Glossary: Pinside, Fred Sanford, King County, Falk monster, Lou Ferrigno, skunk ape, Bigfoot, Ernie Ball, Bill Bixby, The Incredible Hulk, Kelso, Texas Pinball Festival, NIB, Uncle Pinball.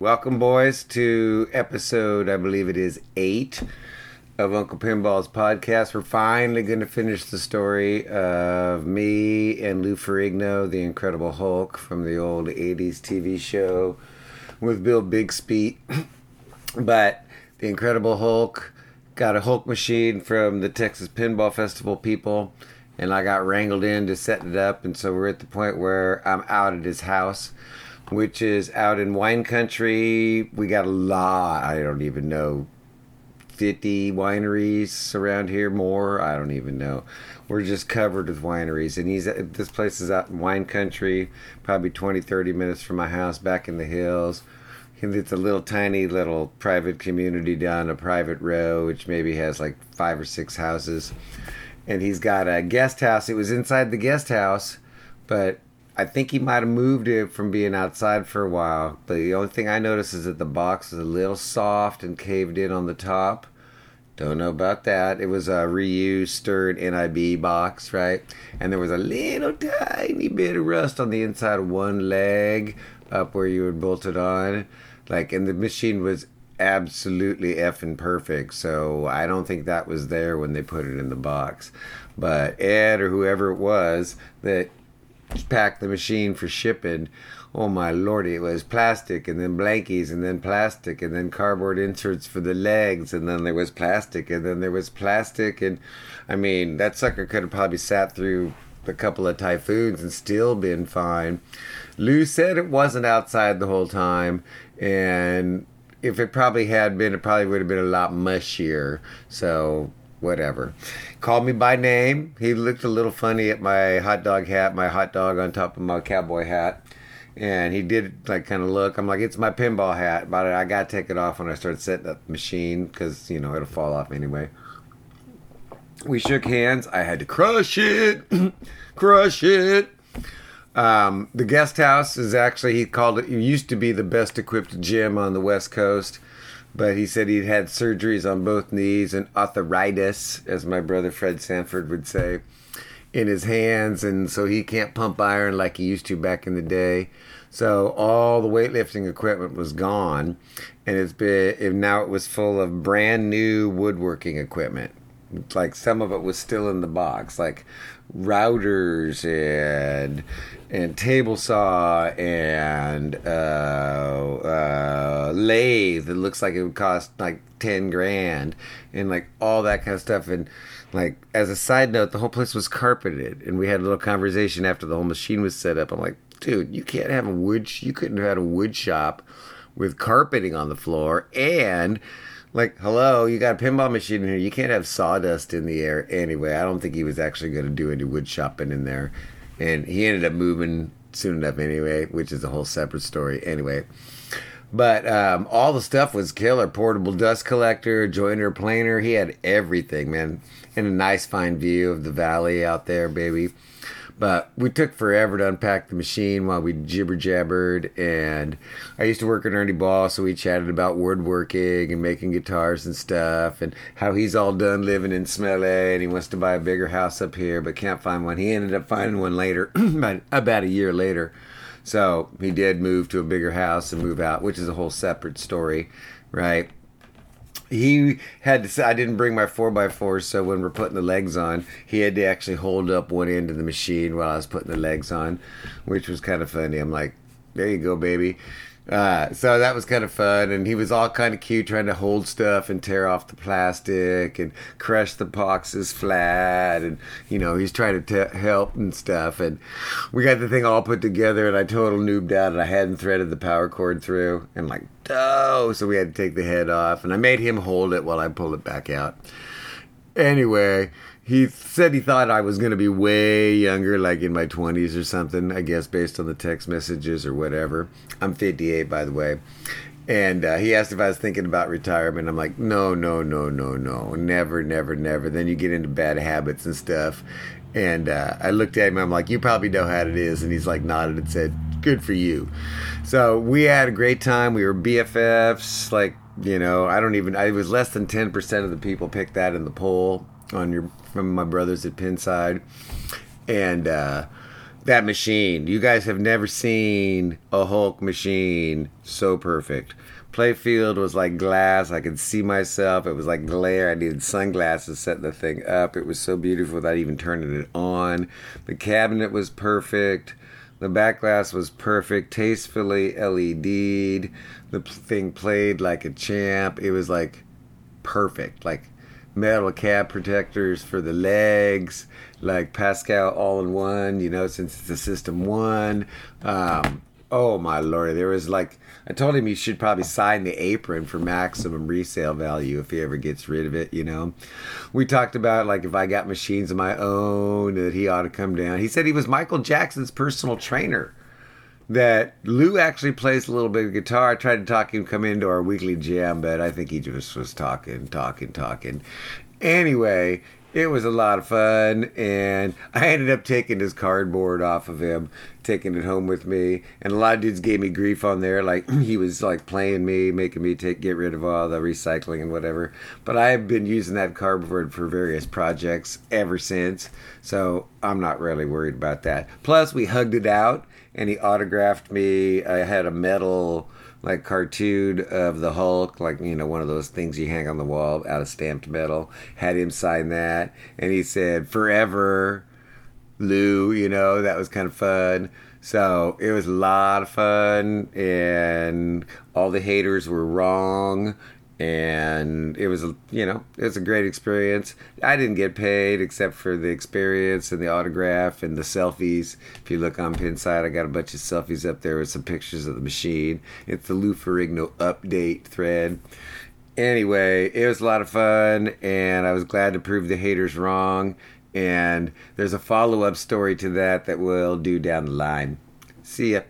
Welcome, boys, to episode, I believe it is 8 of Uncle Pinball's podcast. We're finally going to finish the story of me and Lou Ferrigno, the Incredible Hulk, from the old 80s TV show with Bill Bixby. But the Incredible Hulk got a Hulk machine from the Texas Pinball Festival people, and I got wrangled in to set it up, and so we're at the point where I'm out at his house, which is out in wine country. We got a lot, I don't even know, 50 wineries around here, more, I don't even know. We're just covered with wineries, and this place is out in wine country, probably 20-30 minutes from my house, back in the hills. It's a little tiny little private community down a private row, which maybe has like 5 or 6 houses. And he's got a guest house. It was inside the guest house, but I think he might have moved it from being outside for a while. But the only thing I noticed is that the box is a little soft and caved in on the top. Don't know about that. It was a reused, stirred NIB box, right? And there was a little tiny bit of rust on the inside of one leg up where you would bolt it on. And the machine was absolutely effing perfect, so I don't think that was there when they put it in the box. But Ed, or whoever it was that packed the machine for shipping, oh my lordy, it was plastic, and then blankies, and then plastic, and then cardboard inserts for the legs, and then there was plastic, and then there was plastic, and I mean, that sucker could have probably sat through a couple of typhoons and still been fine. Lou said it wasn't outside the whole time, and if it probably had been, it probably would have been a lot mushier, so whatever. Called me by name. He looked a little funny at my hot dog hat, my hot dog on top of my cowboy hat, and he did kind of look. I'm like, it's my pinball hat, but I got to take it off when I started setting up the machine because, it'll fall off anyway. We shook hands. I had to crush it. Crush it. The guest house is actually, he called it used to be the best equipped gym on the West Coast, but he said he'd had surgeries on both knees and arthritis, as my brother Fred Sanford would say, in his hands, and so he can't pump iron like he used to back in the day. So all the weightlifting equipment was gone, and now it was full of brand new woodworking equipment. Some of it was still in the box, routers and table saw and lathe that looks like it would cost $10,000 and all that kind of stuff. And as a side note, the whole place was carpeted, and we had a little conversation after the whole machine was set up. I'm like, dude, you couldn't have had a wood shop with carpeting on the floor, and hello, you got a pinball machine in here. You can't have sawdust in the air anyway. I don't think he was actually going to do any wood shopping in there. And he ended up moving soon enough anyway, which is a whole separate story anyway. But all the stuff was killer. Portable dust collector, joiner, planer. He had everything, man. And a nice fine view of the valley out there, baby. But we took forever to unpack the machine while we jibber-jabbered, and I used to work at Ernie Ball, so we chatted about woodworking and making guitars and stuff, and how he's all done living in Smelly, and he wants to buy a bigger house up here, but can't find one. He ended up finding one later, about a year later, so he did move to a bigger house and move out, which is a whole separate story, right? He had to say, I didn't bring my 4x4, so when we're putting the legs on, he had to actually hold up one end of the machine while I was putting the legs on, which was kind of funny. I'm like, there you go, baby. So that was kind of fun, and he was all kind of cute trying to hold stuff and tear off the plastic and crush the boxes flat, and he's trying to help and stuff, and we got the thing all put together, and I total noobed out, and I hadn't threaded the power cord through, and so we had to take the head off, and I made him hold it while I pulled it back out. Anyway, he said he thought I was going to be way younger, in my 20s or something, I guess, based on the text messages or whatever. I'm 58, by the way. And he asked if I was thinking about retirement. I'm like, no, never. Then you get into bad habits and stuff. And I looked at him, I'm like, you probably know how it is. And he's nodded and said, good for you. So we had a great time. We were BFFs. It was less than 10% of the people picked that in the poll from my brothers at Pinside, and that machine. You guys have never seen a Hulk machine so perfect. Playfield was like glass. I could see myself. It was like glare. I needed sunglasses setting the thing up. It was so beautiful without even turning it on. The cabinet was perfect. The back glass was perfect, tastefully LED'd. The thing played like a champ. It was like perfect. Like metal cab protectors for the legs, like Pascal all-in-one, you know, since it's a system one. Oh my lord, there was like, I told him he should probably sign the apron for maximum resale value if he ever gets rid of it, you know. We talked about like if I got machines of my own that he ought to come down. He said he was Michael Jackson's personal trainer, that Lou actually plays a little bit of guitar. I tried to talk him to come into our weekly jam, but I think he just was talking. Anyway, it was a lot of fun, and I ended up taking his cardboard off of him, taking it home with me, and a lot of dudes gave me grief on there, like he was like playing me, making me get rid of all the recycling and whatever, but I've been using that cardboard for various projects ever since, so I'm not really worried about that. Plus, we hugged it out, and he autographed me. I had a metal like cartoon of the Hulk, like, you know, one of those things you hang on the wall out of stamped metal. Had him sign that, and he said, "Forever, Lou," you know. That was kind of fun. So it was a lot of fun, and all the haters were wrong, and it was, you know, it was a great experience. I didn't get paid except for the experience and the autograph and the selfies. If you look on Pinside, I got a bunch of selfies up there with some pictures of the machine. It's the Lou Ferrigno update thread. Anyway, it was a lot of fun, and I was glad to prove the haters wrong. And there's a follow-up story to that that we'll do down the line. See ya.